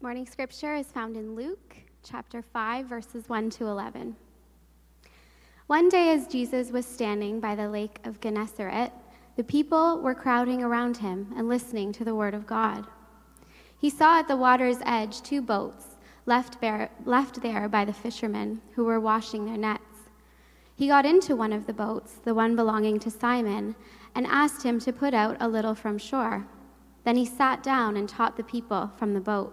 This morning's scripture is found in Luke chapter 5, verses 1 to 11. One day as Jesus was standing by the lake of Gennesaret, the people were crowding around him and listening to the word of God. He saw at the water's edge two boats left there by the fishermen who were washing their nets. He got into one of the boats, the one belonging to Simon, and asked him to put out a little from shore. Then he sat down and taught the people from the boat.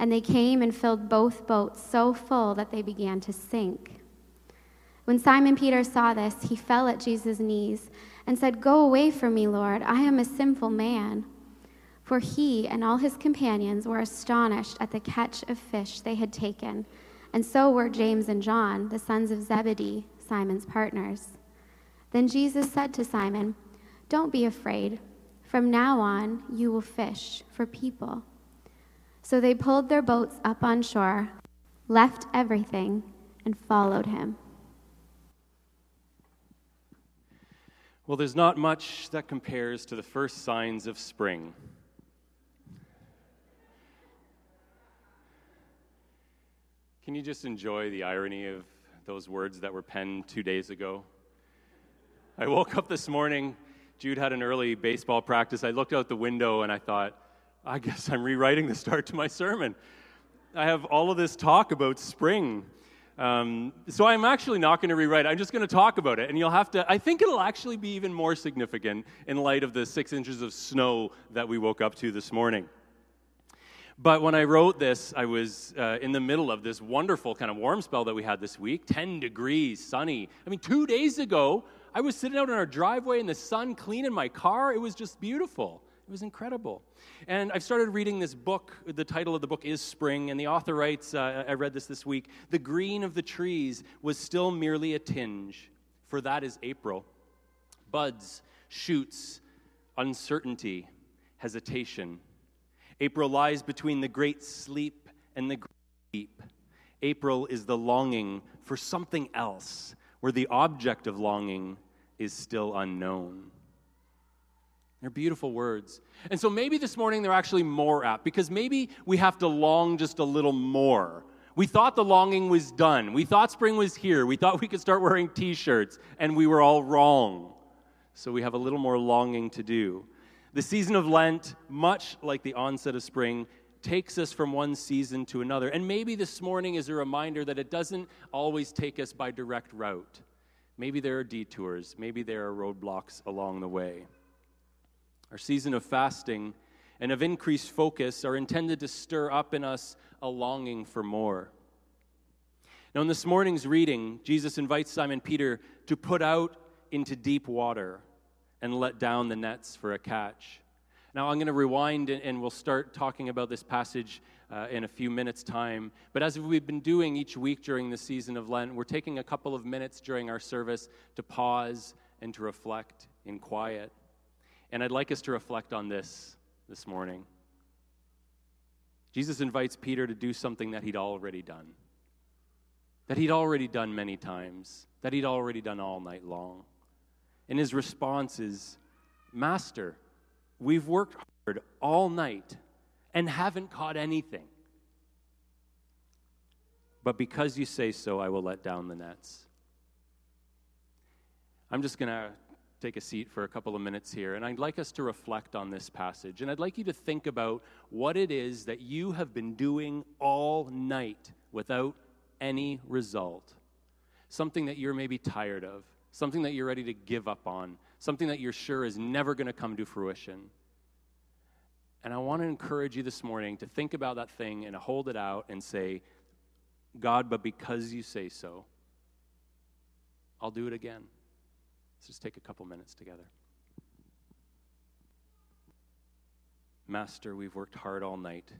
And they came and filled both boats so full that they began to sink. When Simon Peter saw this, he fell at Jesus' knees and said, "Go away from me, Lord, I am a sinful man." For he and all his companions were astonished at the catch of fish they had taken, and so were James and John, the sons of Zebedee, Simon's partners. Then Jesus said to Simon, "Don't be afraid. From now on, you will fish for people." So they pulled their boats up on shore, left everything, and followed him. Well, there's not much that compares to the first signs of spring. Can you just enjoy the irony of those words that were penned 2 days ago? I woke up this morning, Jude had an early baseball practice. I looked out the window and I thought, I guess I'm rewriting the start to my sermon. I have all of this talk about spring. So I'm actually not going to rewrite it. I'm just going to talk about it. And you'll have to, I think it'll actually be even more significant in light of the 6 inches of snow that we woke up to this morning. But when I wrote this, I was in the middle of this wonderful kind of warm spell that we had this week, 10 degrees, sunny. I mean, 2 days ago, I was sitting out in our driveway in the sun, cleaning my car. It was just beautiful. It was incredible. And I've started reading this book. The title of the book is Spring, and the author writes, I read this week, "The green of the trees was still merely a tinge, for that is April. Buds, shoots, uncertainty, hesitation. April lies between the great sleep and the great deep. April is the longing for something else, where the object of longing is still unknown." They're beautiful words. And so maybe this morning they're actually more apt, because maybe we have to long just a little more. We thought the longing was done. We thought spring was here. We thought we could start wearing t-shirts, and we were all wrong. So we have a little more longing to do. The season of Lent, much like the onset of spring, takes us from one season to another. And maybe this morning is a reminder that it doesn't always take us by direct route. Maybe there are detours. Maybe there are roadblocks along the way. Our season of fasting and of increased focus are intended to stir up in us a longing for more. Now, in this morning's reading, Jesus invites Simon Peter to put out into deep water and let down the nets for a catch. Now, I'm going to rewind and we'll start talking about this passage in a few minutes' time. But as we've been doing each week during the season of Lent, we're taking a couple of minutes during our service to pause and to reflect in quiet. And I'd like us to reflect on this morning. Jesus invites Peter to do something that he'd already done. That he'd already done many times. That he'd already done all night long. And his response is, "Master, we've worked hard all night and haven't caught anything. But because you say so, I will let down the nets." I'm just going to take a seat for a couple of minutes here, and I'd like us to reflect on this passage, and I'd like you to think about what it is that you have been doing all night without any result. Something that you're maybe tired of, something that you're ready to give up on, something that you're sure is never going to come to fruition. And I want to encourage you this morning to think about that thing and hold it out and say, "God, but because you say so, I'll do it again." Let's just take a couple minutes together. Master, we've worked hard all night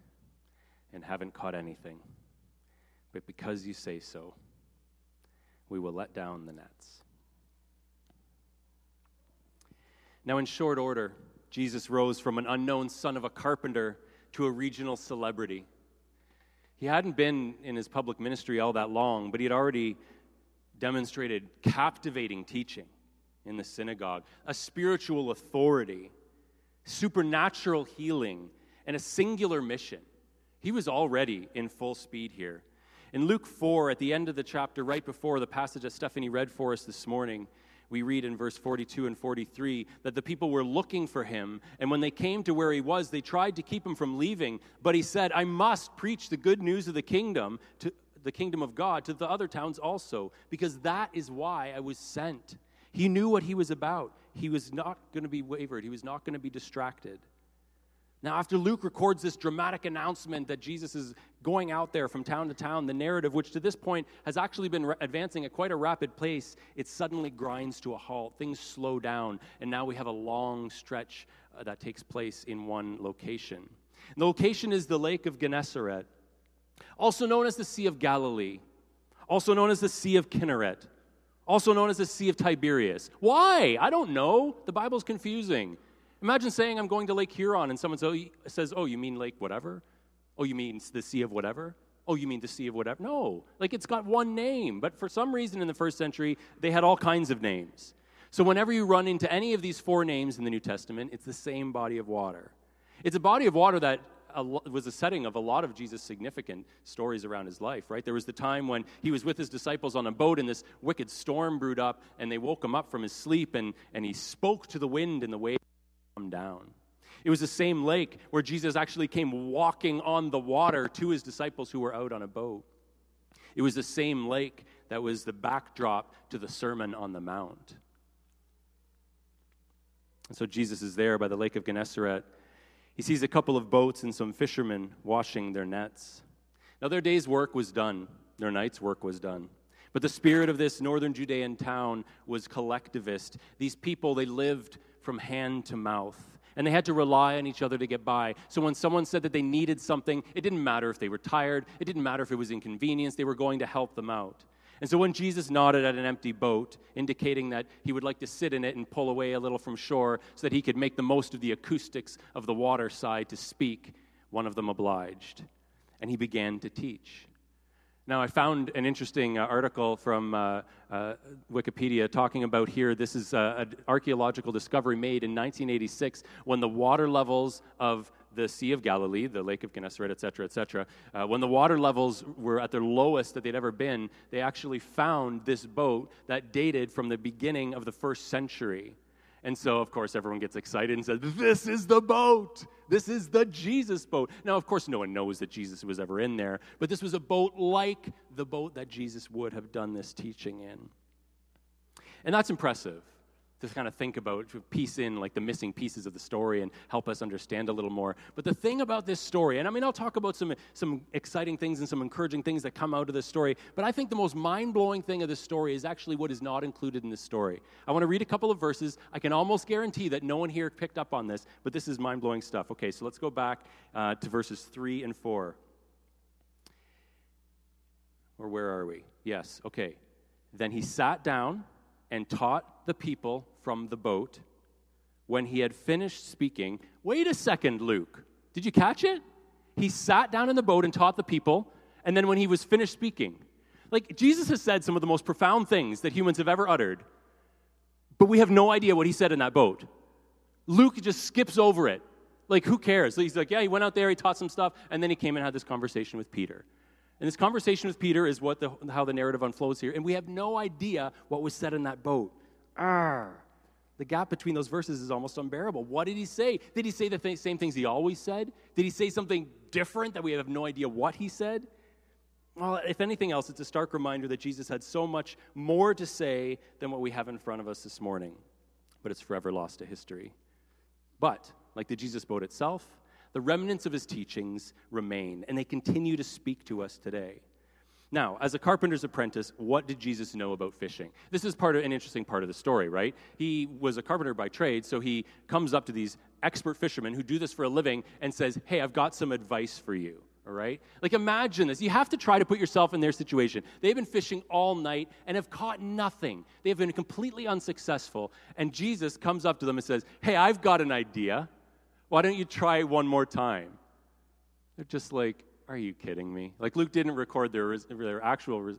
and haven't caught anything, but because you say so, we will let down the nets. Now, in short order, Jesus rose from an unknown son of a carpenter to a regional celebrity. He hadn't been in his public ministry all that long, but he had already demonstrated captivating teaching in the synagogue, a spiritual authority, supernatural healing, and a singular mission. He was already in full speed here. In Luke 4, at the end of the chapter, right before the passage that Stephanie read for us this morning, we read in verse 42 and 43 that the people were looking for him, and when they came to where he was, they tried to keep him from leaving, but he said, I must preach the good news of the kingdom of God to the other towns also, because that is why I was sent. He knew what he was about. He was not going to be wavered. He was not going to be distracted. Now, after Luke records this dramatic announcement that Jesus is going out there from town to town, the narrative, which to this point has actually been advancing at quite a rapid pace, it suddenly grinds to a halt. Things slow down, and now we have a long stretch that takes place in one location. And the location is the Lake of Gennesaret, also known as the Sea of Galilee, also known as the Sea of Kinneret, also known as the Sea of Tiberias. Why? I don't know. The Bible's confusing. Imagine saying, I'm going to Lake Huron, and someone says, oh, you mean Lake whatever? Oh, you mean the Sea of whatever? Oh, you mean the Sea of whatever? No, like it's got one name, but for some reason in the first century, they had all kinds of names. So whenever you run into any of these four names in the New Testament, it's the same body of water. It's a body of water that was a setting of a lot of Jesus' significant stories around his life, right? There was the time when he was with his disciples on a boat and this wicked storm brewed up, and they woke him up from his sleep, and he spoke to the wind and the waves down. It was the same lake where Jesus actually came walking on the water to his disciples who were out on a boat. It was the same lake that was the backdrop to the Sermon on the Mount. And so Jesus is there by the Lake of Gennesaret. He sees a couple of boats and some fishermen washing their nets. Now their day's work was done. Their night's work was done. But the spirit of this northern Judean town was collectivist. These people, they lived from hand to mouth, and they had to rely on each other to get by. So when someone said that they needed something, it didn't matter if they were tired, it didn't matter if it was inconvenience, they were going to help them out. And so when Jesus nodded at an empty boat, indicating that he would like to sit in it and pull away a little from shore so that he could make the most of the acoustics of the water side to speak, one of them obliged, and he began to teach. Now, I found an interesting article from Wikipedia talking about here. This is an archaeological discovery made in 1986 when the water levels of the Sea of Galilee, the Lake of Gennesaret, etc., when the water levels were at their lowest that they'd ever been, they actually found this boat that dated from the beginning of the first century. And so, of course, everyone gets excited and says, this is the boat! This is the Jesus boat! Now, of course, no one knows that Jesus was ever in there, but this was a boat like the boat that Jesus would have done this teaching in. And that's impressive to kind of think about, to piece in like the missing pieces of the story and help us understand a little more. But the thing about this story, and I mean, I'll talk about some exciting things and some encouraging things that come out of this story, but I think the most mind-blowing thing of this story is actually what is not included in this story. I want to read a couple of verses. I can almost guarantee that no one here picked up on this, but this is mind-blowing stuff. Okay, so let's go back to verses 3 and 4. Or where are we? Yes, okay. Then he sat down and taught the people from the boat. When he had finished speaking, wait a second, Luke, did you catch it? He sat down in the boat and taught the people, and then when he was finished speaking. Like, Jesus has said some of the most profound things that humans have ever uttered, but we have no idea what he said in that boat. Luke just skips over it. Like, who cares? He's like, yeah, he went out there, he taught some stuff, and then he came and had this conversation with Peter. And this conversation with Peter is how the narrative unfolds here, and we have no idea what was said in that boat. The gap between those verses is almost unbearable. What did he say? Did he say the same things he always said? Did he say something different that we have no idea what he said? Well, if anything else, it's a stark reminder that Jesus had so much more to say than what we have in front of us this morning, but it's forever lost to history. But, like the Jesus boat itself, the remnants of his teachings remain, and they continue to speak to us today. Now, as a carpenter's apprentice, what did Jesus know about fishing? This is an interesting part of the story, right? He was a carpenter by trade, so he comes up to these expert fishermen who do this for a living and says, hey, I've got some advice for you, all right? Like, imagine this. You have to try to put yourself in their situation. They've been fishing all night and have caught nothing. They have been completely unsuccessful. And Jesus comes up to them and says, hey, I've got an idea. Why don't you try one more time? They're just like, are you kidding me? Like, Luke didn't record their actual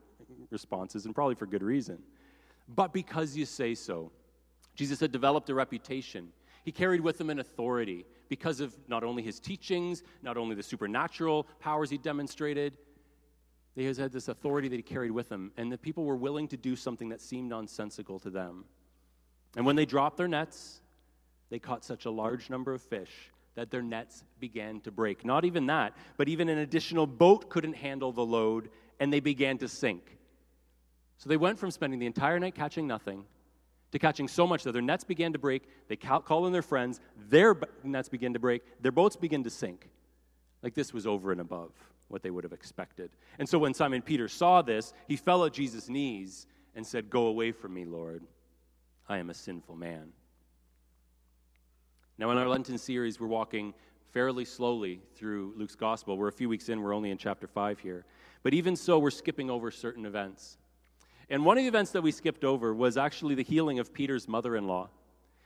responses, and probably for good reason. But because you say so. Jesus had developed a reputation. He carried with him an authority because of not only his teachings, not only the supernatural powers he demonstrated. They had this authority that he carried with him, and the people were willing to do something that seemed nonsensical to them. And when they dropped their nets, they caught such a large number of fish that their nets began to break. Not even that, but even an additional boat couldn't handle the load, and they began to sink. So they went from spending the entire night catching nothing to catching so much that their nets began to break. They call in their friends. Their nets began to break. Their boats began to sink. Like, this was over and above what they would have expected. And so when Simon Peter saw this, he fell at Jesus' knees and said, "Go away from me, Lord. I am a sinful man." Now, in our Lenten series, we're walking fairly slowly through Luke's Gospel. We're a few weeks in. We're only in chapter 5 here. But even so, we're skipping over certain events. And one of the events that we skipped over was actually the healing of Peter's mother-in-law.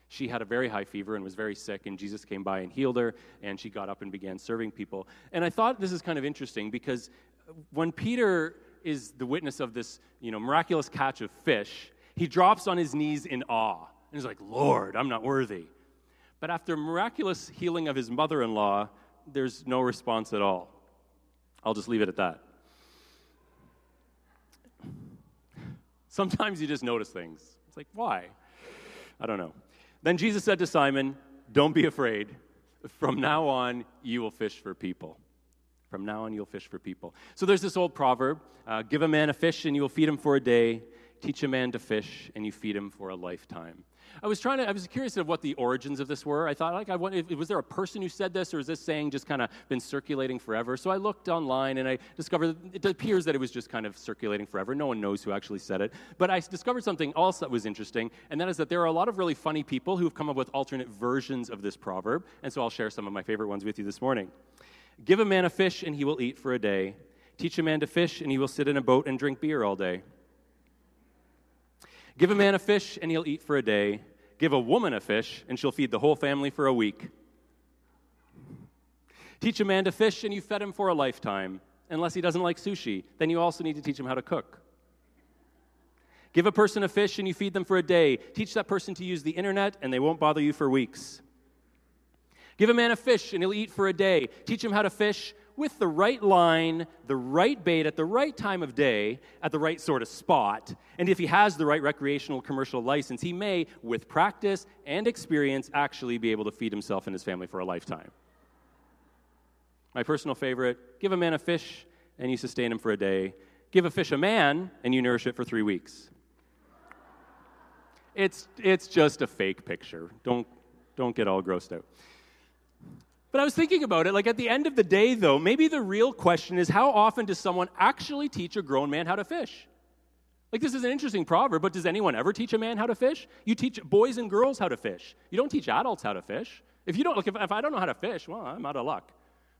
She had a very high fever and was very sick, and Jesus came by and healed her, and she got up and began serving people. And I thought this is kind of interesting because when Peter is the witness of this, miraculous catch of fish, he drops on his knees in awe. And he's like, "Lord, I'm not worthy." But after miraculous healing of his mother-in-law, there's no response at all. I'll just leave it at that. Sometimes you just notice things. It's like, why? I don't know. Then Jesus said to Simon, "Don't be afraid. From now on, you will fish for people." From now on, you'll fish for people. So there's this old proverb, give a man a fish and you will feed him for a day. Teach a man to fish and you feed him for a lifetime. I was curious of what the origins of this were. I thought, was there a person who said this, or is this saying just kind of been circulating forever? So I looked online, and I discovered it appears that it was just kind of circulating forever. No one knows who actually said it. But I discovered something else that was interesting, and that is that there are a lot of really funny people who have come up with alternate versions of this proverb, and so I'll share some of my favorite ones with you this morning. Give a man a fish, and he will eat for a day. Teach a man to fish, and he will sit in a boat and drink beer all day. Give a man a fish, and he'll eat for a day. Give a woman a fish, and she'll feed the whole family for a week. Teach a man to fish, and you fed him for a lifetime. Unless he doesn't like sushi, then you also need to teach him how to cook. Give a person a fish, and you feed them for a day. Teach that person to use the internet, and they won't bother you for weeks. Give a man a fish, and he'll eat for a day. Teach him how to fish with the right line, the right bait at the right time of day, at the right sort of spot, and if he has the right recreational commercial license, he may, with practice and experience, actually be able to feed himself and his family for a lifetime. My personal favorite, give a man a fish and you sustain him for a day. Give a fish a man and you nourish it for 3 weeks. It's just a fake picture. Don't get all grossed out. But I was thinking about it, at the end of the day, though, maybe the real question is, how often does someone actually teach a grown man how to fish? This is an interesting proverb, but does anyone ever teach a man how to fish? You teach boys and girls how to fish. You don't teach adults how to fish. If you don't, if I don't know how to fish, well, I'm out of luck.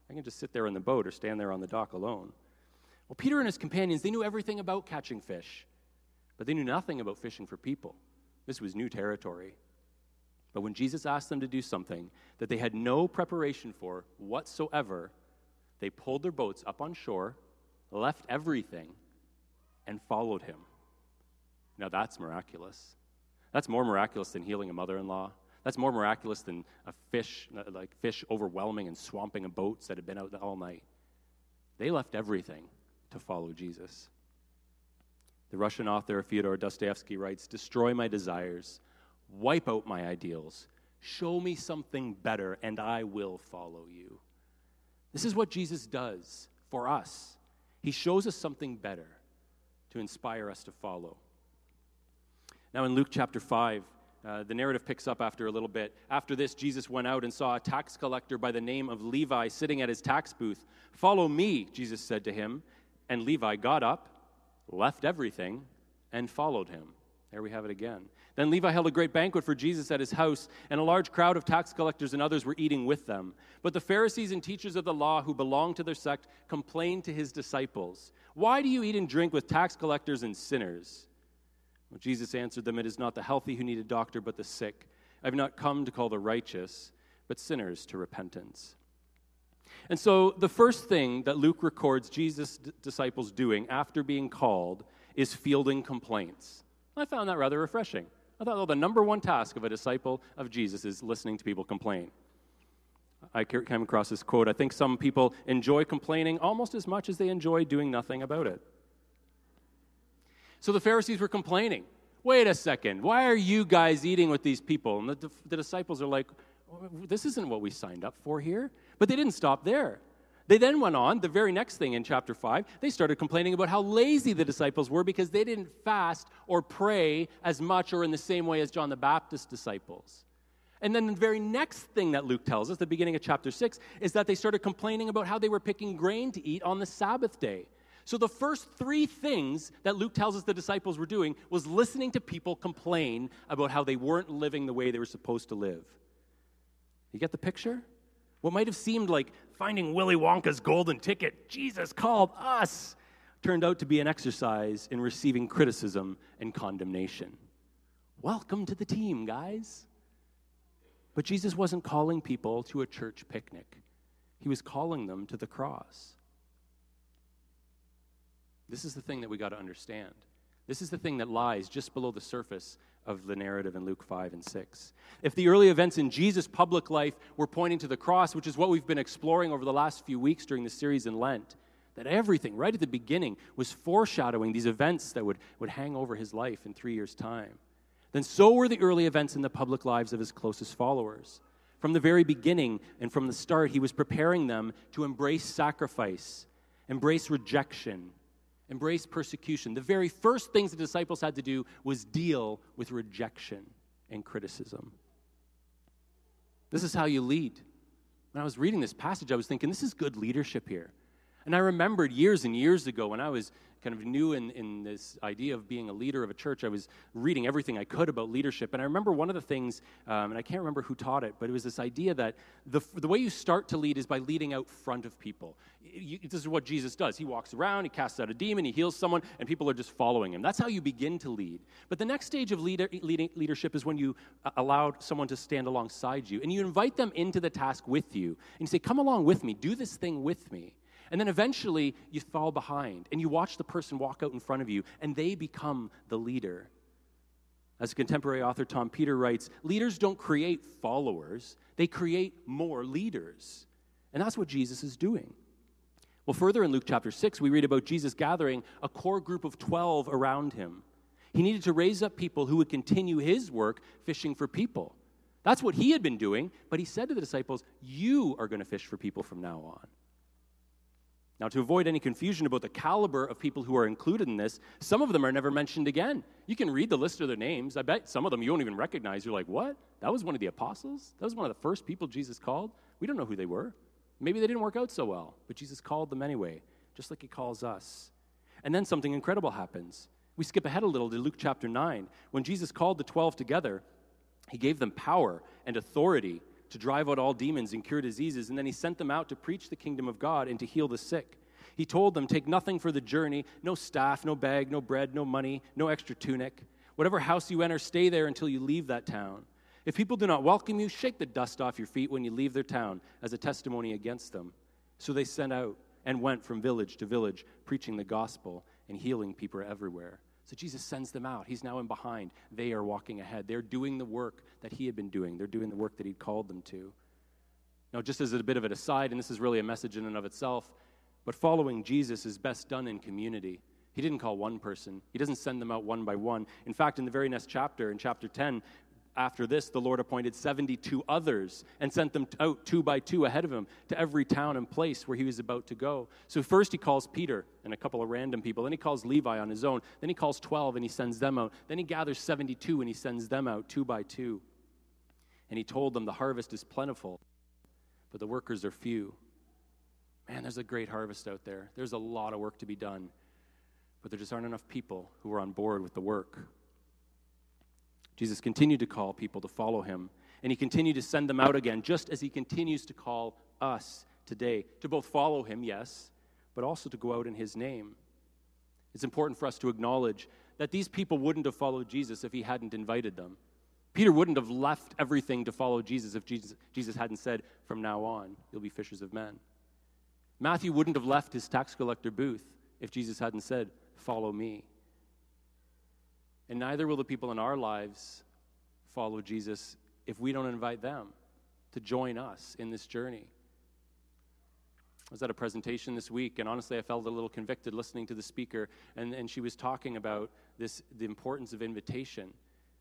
I can just sit there in the boat or stand there on the dock alone. Well, Peter and his companions, they knew everything about catching fish, but they knew nothing about fishing for people. This was new territory. But when Jesus asked them to do something that they had no preparation for whatsoever, they pulled their boats up on shore, left everything, and followed him. Now that's miraculous. That's more miraculous than healing a mother-in-law. That's more miraculous than a fish, fish overwhelming and swamping a boat that had been out all night. They left everything to follow Jesus. The Russian author Fyodor Dostoevsky writes, "Destroy my desires. Wipe out my ideals. Show me something better, and I will follow you." This is what Jesus does for us. He shows us something better to inspire us to follow. Now in Luke chapter 5, the narrative picks up after a little bit. After this, Jesus went out and saw a tax collector by the name of Levi sitting at his tax booth. "Follow me," Jesus said to him. And Levi got up, left everything, and followed him. There we have it again. Then Levi held a great banquet for Jesus at his house, and a large crowd of tax collectors and others were eating with them. But the Pharisees and teachers of the law who belonged to their sect complained to his disciples, "Why do you eat and drink with tax collectors and sinners?" Well, Jesus answered them, "It is not the healthy who need a doctor, but the sick. I have not come to call the righteous, but sinners to repentance." And so the first thing that Luke records Jesus' disciples doing after being called is fielding complaints. I found that rather refreshing. I thought, the number one task of a disciple of Jesus is listening to people complain. I came across this quote, "I think some people enjoy complaining almost as much as they enjoy doing nothing about it." So the Pharisees were complaining. "Wait a second, why are you guys eating with these people?" And the disciples are like, "This isn't what we signed up for here." But they didn't stop there. They then went on, the very next thing in chapter 5, they started complaining about how lazy the disciples were because they didn't fast or pray as much or in the same way as John the Baptist's disciples. And then the very next thing that Luke tells us, the beginning of chapter 6, is that they started complaining about how they were picking grain to eat on the Sabbath day. So the first three things that Luke tells us the disciples were doing was listening to people complain about how they weren't living the way they were supposed to live. You get the picture? What might have seemed like finding Willy Wonka's golden ticket, Jesus called us, turned out to be an exercise in receiving criticism and condemnation. Welcome to the team, guys. But Jesus wasn't calling people to a church picnic. He was calling them to the cross. This is the thing that we got to understand. This is the thing that lies just below the surface of the narrative in Luke 5 and 6. If the early events in Jesus' public life were pointing to the cross, which is what we've been exploring over the last few weeks during the series in Lent, that everything right at the beginning was foreshadowing these events that would hang over his life in 3 years' time, then so were the early events in the public lives of his closest followers. From the very beginning and from the start, he was preparing them to embrace sacrifice, embrace rejection, embrace persecution. The very first things the disciples had to do was deal with rejection and criticism. This is how you lead. When I was reading this passage, I was thinking, this is good leadership here. And I remembered years and years ago when I was kind of new in this idea of being a leader of a church, I was reading everything I could about leadership. And I remember one of the things, and I can't remember who taught it, but it was this idea that the way you start to lead is by leading out front of people. This is what Jesus does. He walks around, he casts out a demon, he heals someone, and people are just following him. That's how you begin to lead. But the next stage of leadership is when you allow someone to stand alongside you, and you invite them into the task with you. And you say, come along with me, do this thing with me. And then eventually, you fall behind, and you watch the person walk out in front of you, and they become the leader. As contemporary author Tom Peter writes, leaders don't create followers, they create more leaders. And that's what Jesus is doing. Well, further in Luke chapter 6, we read about Jesus gathering a core group of 12 around him. He needed to raise up people who would continue his work fishing for people. That's what he had been doing, but he said to the disciples, you are going to fish for people from now on. Now, to avoid any confusion about the caliber of people who are included in this, some of them are never mentioned again. You can read the list of their names. I bet some of them you won't even recognize. You're like, what? That was one of the apostles? That was one of the first people Jesus called? We don't know who they were. Maybe they didn't work out so well, but Jesus called them anyway, just like he calls us. And then something incredible happens. We skip ahead a little to Luke chapter 9. When Jesus called the 12 together, he gave them power and authority to drive out all demons and cure diseases, and then he sent them out to preach the kingdom of God and to heal the sick. He told them, take nothing for the journey, no staff, no bag, no bread, no money, no extra tunic. Whatever house you enter, stay there until you leave that town. If people do not welcome you, shake the dust off your feet when you leave their town as a testimony against them. So they sent out and went from village to village, preaching the gospel and healing people everywhere. So Jesus sends them out. He's now in behind. They are walking ahead. They're doing the work that he had been doing. They're doing the work that he'd called them to. Now, just as a bit of an aside, and this is really a message in and of itself, but following Jesus is best done in community. He didn't call one person. He doesn't send them out one by one. In fact, in the very next chapter, in chapter 10, after this, the Lord appointed 72 others and sent them out two by two ahead of him to every town and place where he was about to go. So first he calls Peter and a couple of random people. Then he calls Levi on his own. Then he calls 12 and he sends them out. Then he gathers 72 and he sends them out two by two. And he told them the harvest is plentiful, but the workers are few. Man, there's a great harvest out there. There's a lot of work to be done, but there just aren't enough people who are on board with the work. Jesus continued to call people to follow him, and he continued to send them out again, just as he continues to call us today to both follow him, yes, but also to go out in his name. It's important for us to acknowledge that these people wouldn't have followed Jesus if he hadn't invited them. Peter wouldn't have left everything to follow Jesus if Jesus hadn't said, from now on, you'll be fishers of men. Matthew wouldn't have left his tax collector booth if Jesus hadn't said, follow me. And neither will the people in our lives follow Jesus if we don't invite them to join us in this journey. I was at a presentation this week, and honestly, I felt a little convicted listening to the speaker, and she was talking about the importance of invitation.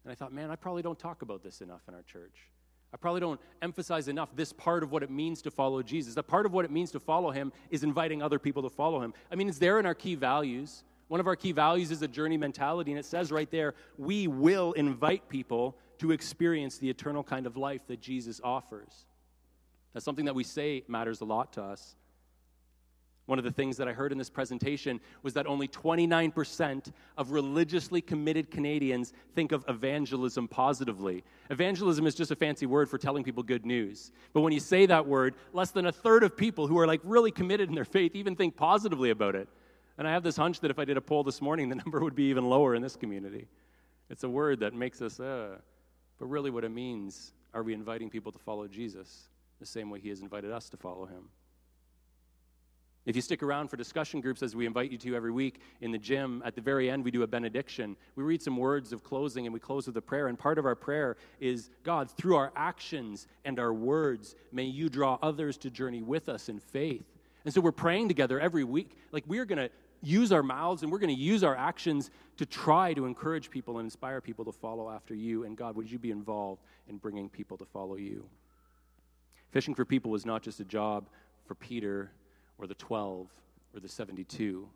And I thought, man, I probably don't talk about this enough in our church. I probably don't emphasize enough this part of what it means to follow Jesus. The part of what it means to follow him is inviting other people to follow him. I mean, it's there in our key values. One of our key values is a journey mentality, and it says right there, we will invite people to experience the eternal kind of life that Jesus offers. That's something that we say matters a lot to us. One of the things that I heard in this presentation was that only 29% of religiously committed Canadians think of evangelism positively. Evangelism is just a fancy word for telling people good news. But when you say that word, less than a third of people who are like really committed in their faith even think positively about it. And I have this hunch that if I did a poll this morning, the number would be even lower in this community. It's a word that makes us, But really what it means, are we inviting people to follow Jesus the same way he has invited us to follow him? If you stick around for discussion groups, as we invite you to every week in the gym, at the very end we do a benediction. We read some words of closing and we close with a prayer. And part of our prayer is, God, through our actions and our words, may you draw others to journey with us in faith. And so we're praying together every week. Like, we're going to use our mouths and we're going to use our actions to try to encourage people and inspire people to follow after you. And God, would you be involved in bringing people to follow you? Fishing for people was not just a job for Peter or the 12, or the 72.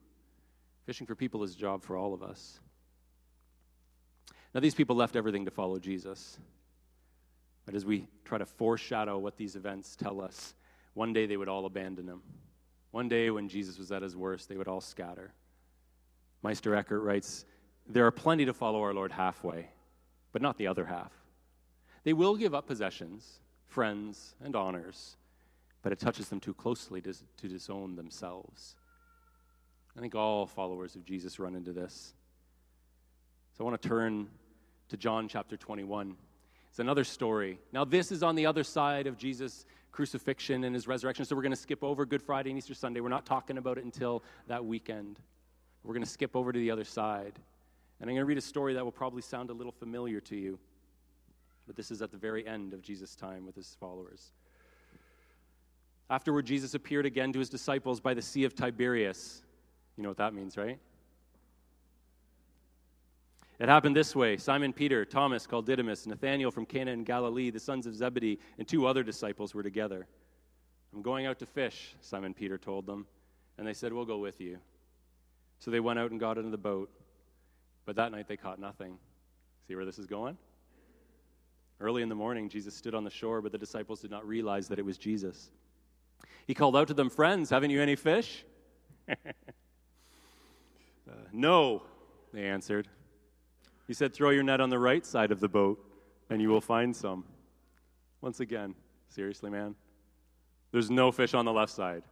Fishing for people is a job for all of us. Now, these people left everything to follow Jesus. But as we try to foreshadow what these events tell us, one day they would all abandon him. One day when Jesus was at his worst, they would all scatter. Meister Eckhart writes, there are plenty to follow our Lord halfway, but not the other half. They will give up possessions, friends, and honors, but it touches them too closely to disown themselves. I think all followers of Jesus run into this. So I want to turn to John chapter 21. It's another story. Now this is on the other side of Jesus' crucifixion and his resurrection, so we're going to skip over Good Friday and Easter Sunday. We're not talking about it until that weekend. We're going to skip over to the other side. And I'm going to read a story that will probably sound a little familiar to you, but this is at the very end of Jesus' time with his followers. Afterward, Jesus appeared again to his disciples by the Sea of Tiberias. You know what that means, right? It happened this way. Simon Peter, Thomas called Didymus, Nathanael from Canaan in Galilee, the sons of Zebedee, and two other disciples were together. I'm going out to fish, Simon Peter told them. And they said, we'll go with you. So they went out and got into the boat. But that night they caught nothing. See where this is going? Early in the morning, Jesus stood on the shore, but the disciples did not realize that it was Jesus. He called out to them, friends, haven't you any fish? No, they answered. He said, throw your net on the right side of the boat, and you will find some. Once again, seriously, man, there's no fish on the left side,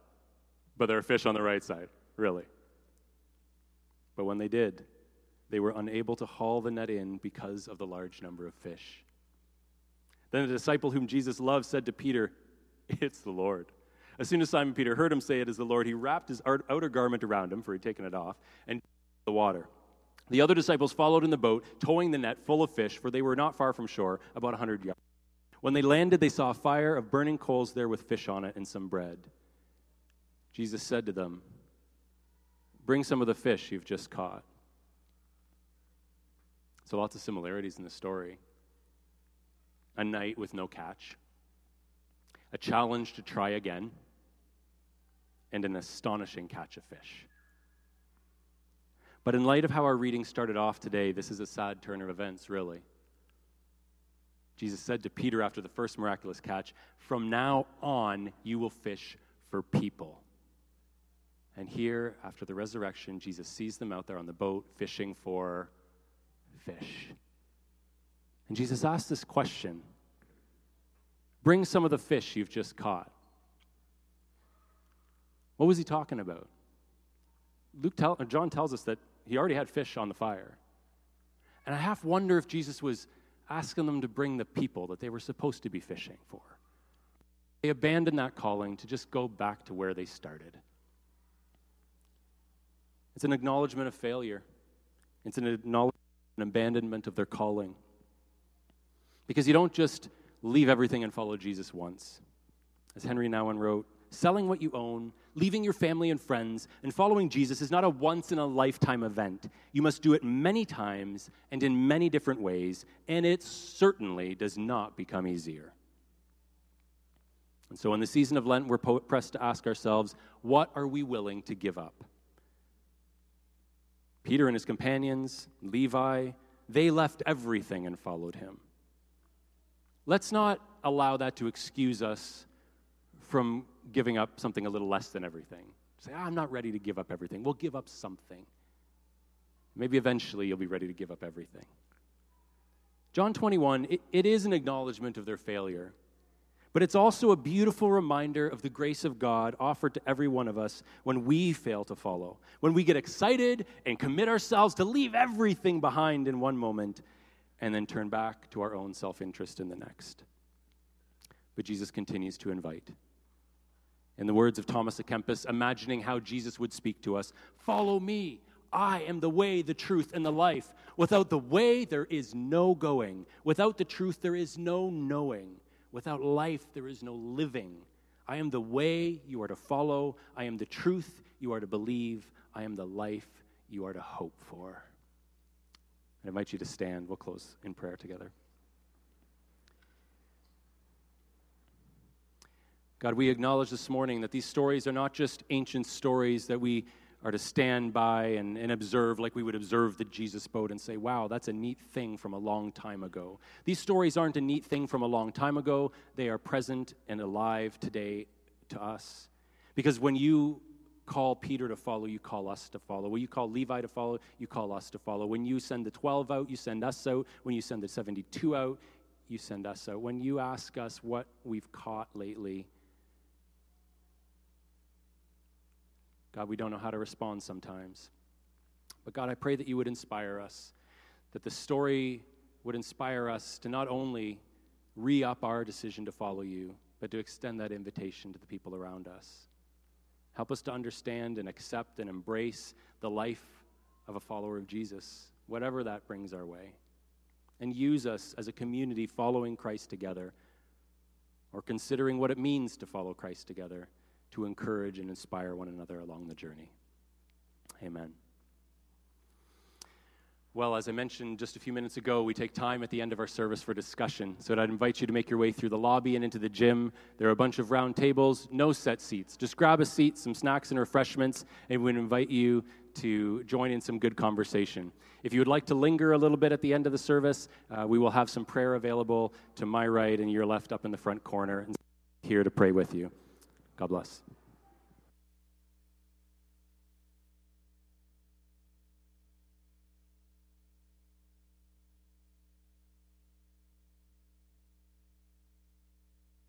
but there are fish on the right side, really. But when they did, they were unable to haul the net in because of the large number of fish. Then the disciple whom Jesus loved said to Peter, it's the Lord. As soon as Simon Peter heard him say it is the Lord, he wrapped his outer garment around him, for he'd taken it off, and the water. The other disciples followed in the boat, towing the net full of fish, for they were not far from shore, about 100 yards. When they landed, they saw a fire of burning coals there with fish on it and some bread. Jesus said to them, bring some of the fish you've just caught. So lots of similarities in the story. A night with no catch, a challenge to try again, and an astonishing catch of fish. But in light of how our reading started off today, this is a sad turn of events, really. Jesus said to Peter after the first miraculous catch, from now on, you will fish for people. And here, after the resurrection, Jesus sees them out there on the boat fishing for fish. And Jesus asked this question, bring some of the fish you've just caught. What was he talking about? John tells us that he already had fish on the fire. And I half wonder if Jesus was asking them to bring the people that they were supposed to be fishing for. They abandoned that calling to just go back to where they started. It's an acknowledgement of failure. It's an acknowledgement and abandonment of their calling. Because you don't just leave everything and follow Jesus once. As Henry Nouwen wrote, selling what you own, leaving your family and friends, and following Jesus is not a once-in-a-lifetime event. You must do it many times and in many different ways, and it certainly does not become easier. And so in the season of Lent, we're pressed to ask ourselves, what are we willing to give up? Peter and his companions, Levi, they left everything and followed him. Let's not allow that to excuse us from giving up something a little less than everything. Say, I'm not ready to give up everything. We'll give up something. Maybe eventually you'll be ready to give up everything. John 21, it is an acknowledgement of their failure, but it's also a beautiful reminder of the grace of God offered to every one of us when we fail to follow, when we get excited and commit ourselves to leave everything behind in one moment and then turn back to our own self-interest in the next. But Jesus continues to invite. In the words of Thomas à Kempis, imagining how Jesus would speak to us, follow me, I am the way, the truth, and the life. Without the way, there is no going. Without the truth, there is no knowing. Without life, there is no living. I am the way you are to follow. I am the truth you are to believe. I am the life you are to hope for. I invite you to stand. We'll close in prayer together. God, we acknowledge this morning that these stories are not just ancient stories that we are to stand by and observe like we would observe the Jesus boat and say, wow, that's a neat thing from a long time ago. These stories aren't a neat thing from a long time ago. They are present and alive today to us. Because when you call Peter to follow, you call us to follow. When you call Levi to follow, you call us to follow. When you send the 12 out, you send us out. When you send the 72 out, you send us out. When you ask us what we've caught lately, God, we don't know how to respond sometimes. But God, I pray that you would inspire us, that the story would inspire us to not only re-up our decision to follow you, but to extend that invitation to the people around us. Help us to understand and accept and embrace the life of a follower of Jesus, whatever that brings our way. And use us as a community following Christ together, or considering what it means to follow Christ together, to encourage and inspire one another along the journey. Amen. Well, as I mentioned just a few minutes ago, we take time at the end of our service for discussion. So I'd invite you to make your way through the lobby and into the gym. There are a bunch of round tables, no set seats. Just grab a seat, some snacks and refreshments, and we invite you to join in some good conversation. If you would like to linger a little bit at the end of the service, we will have some prayer available to my right and your left up in the front corner, and here to pray with you. God bless.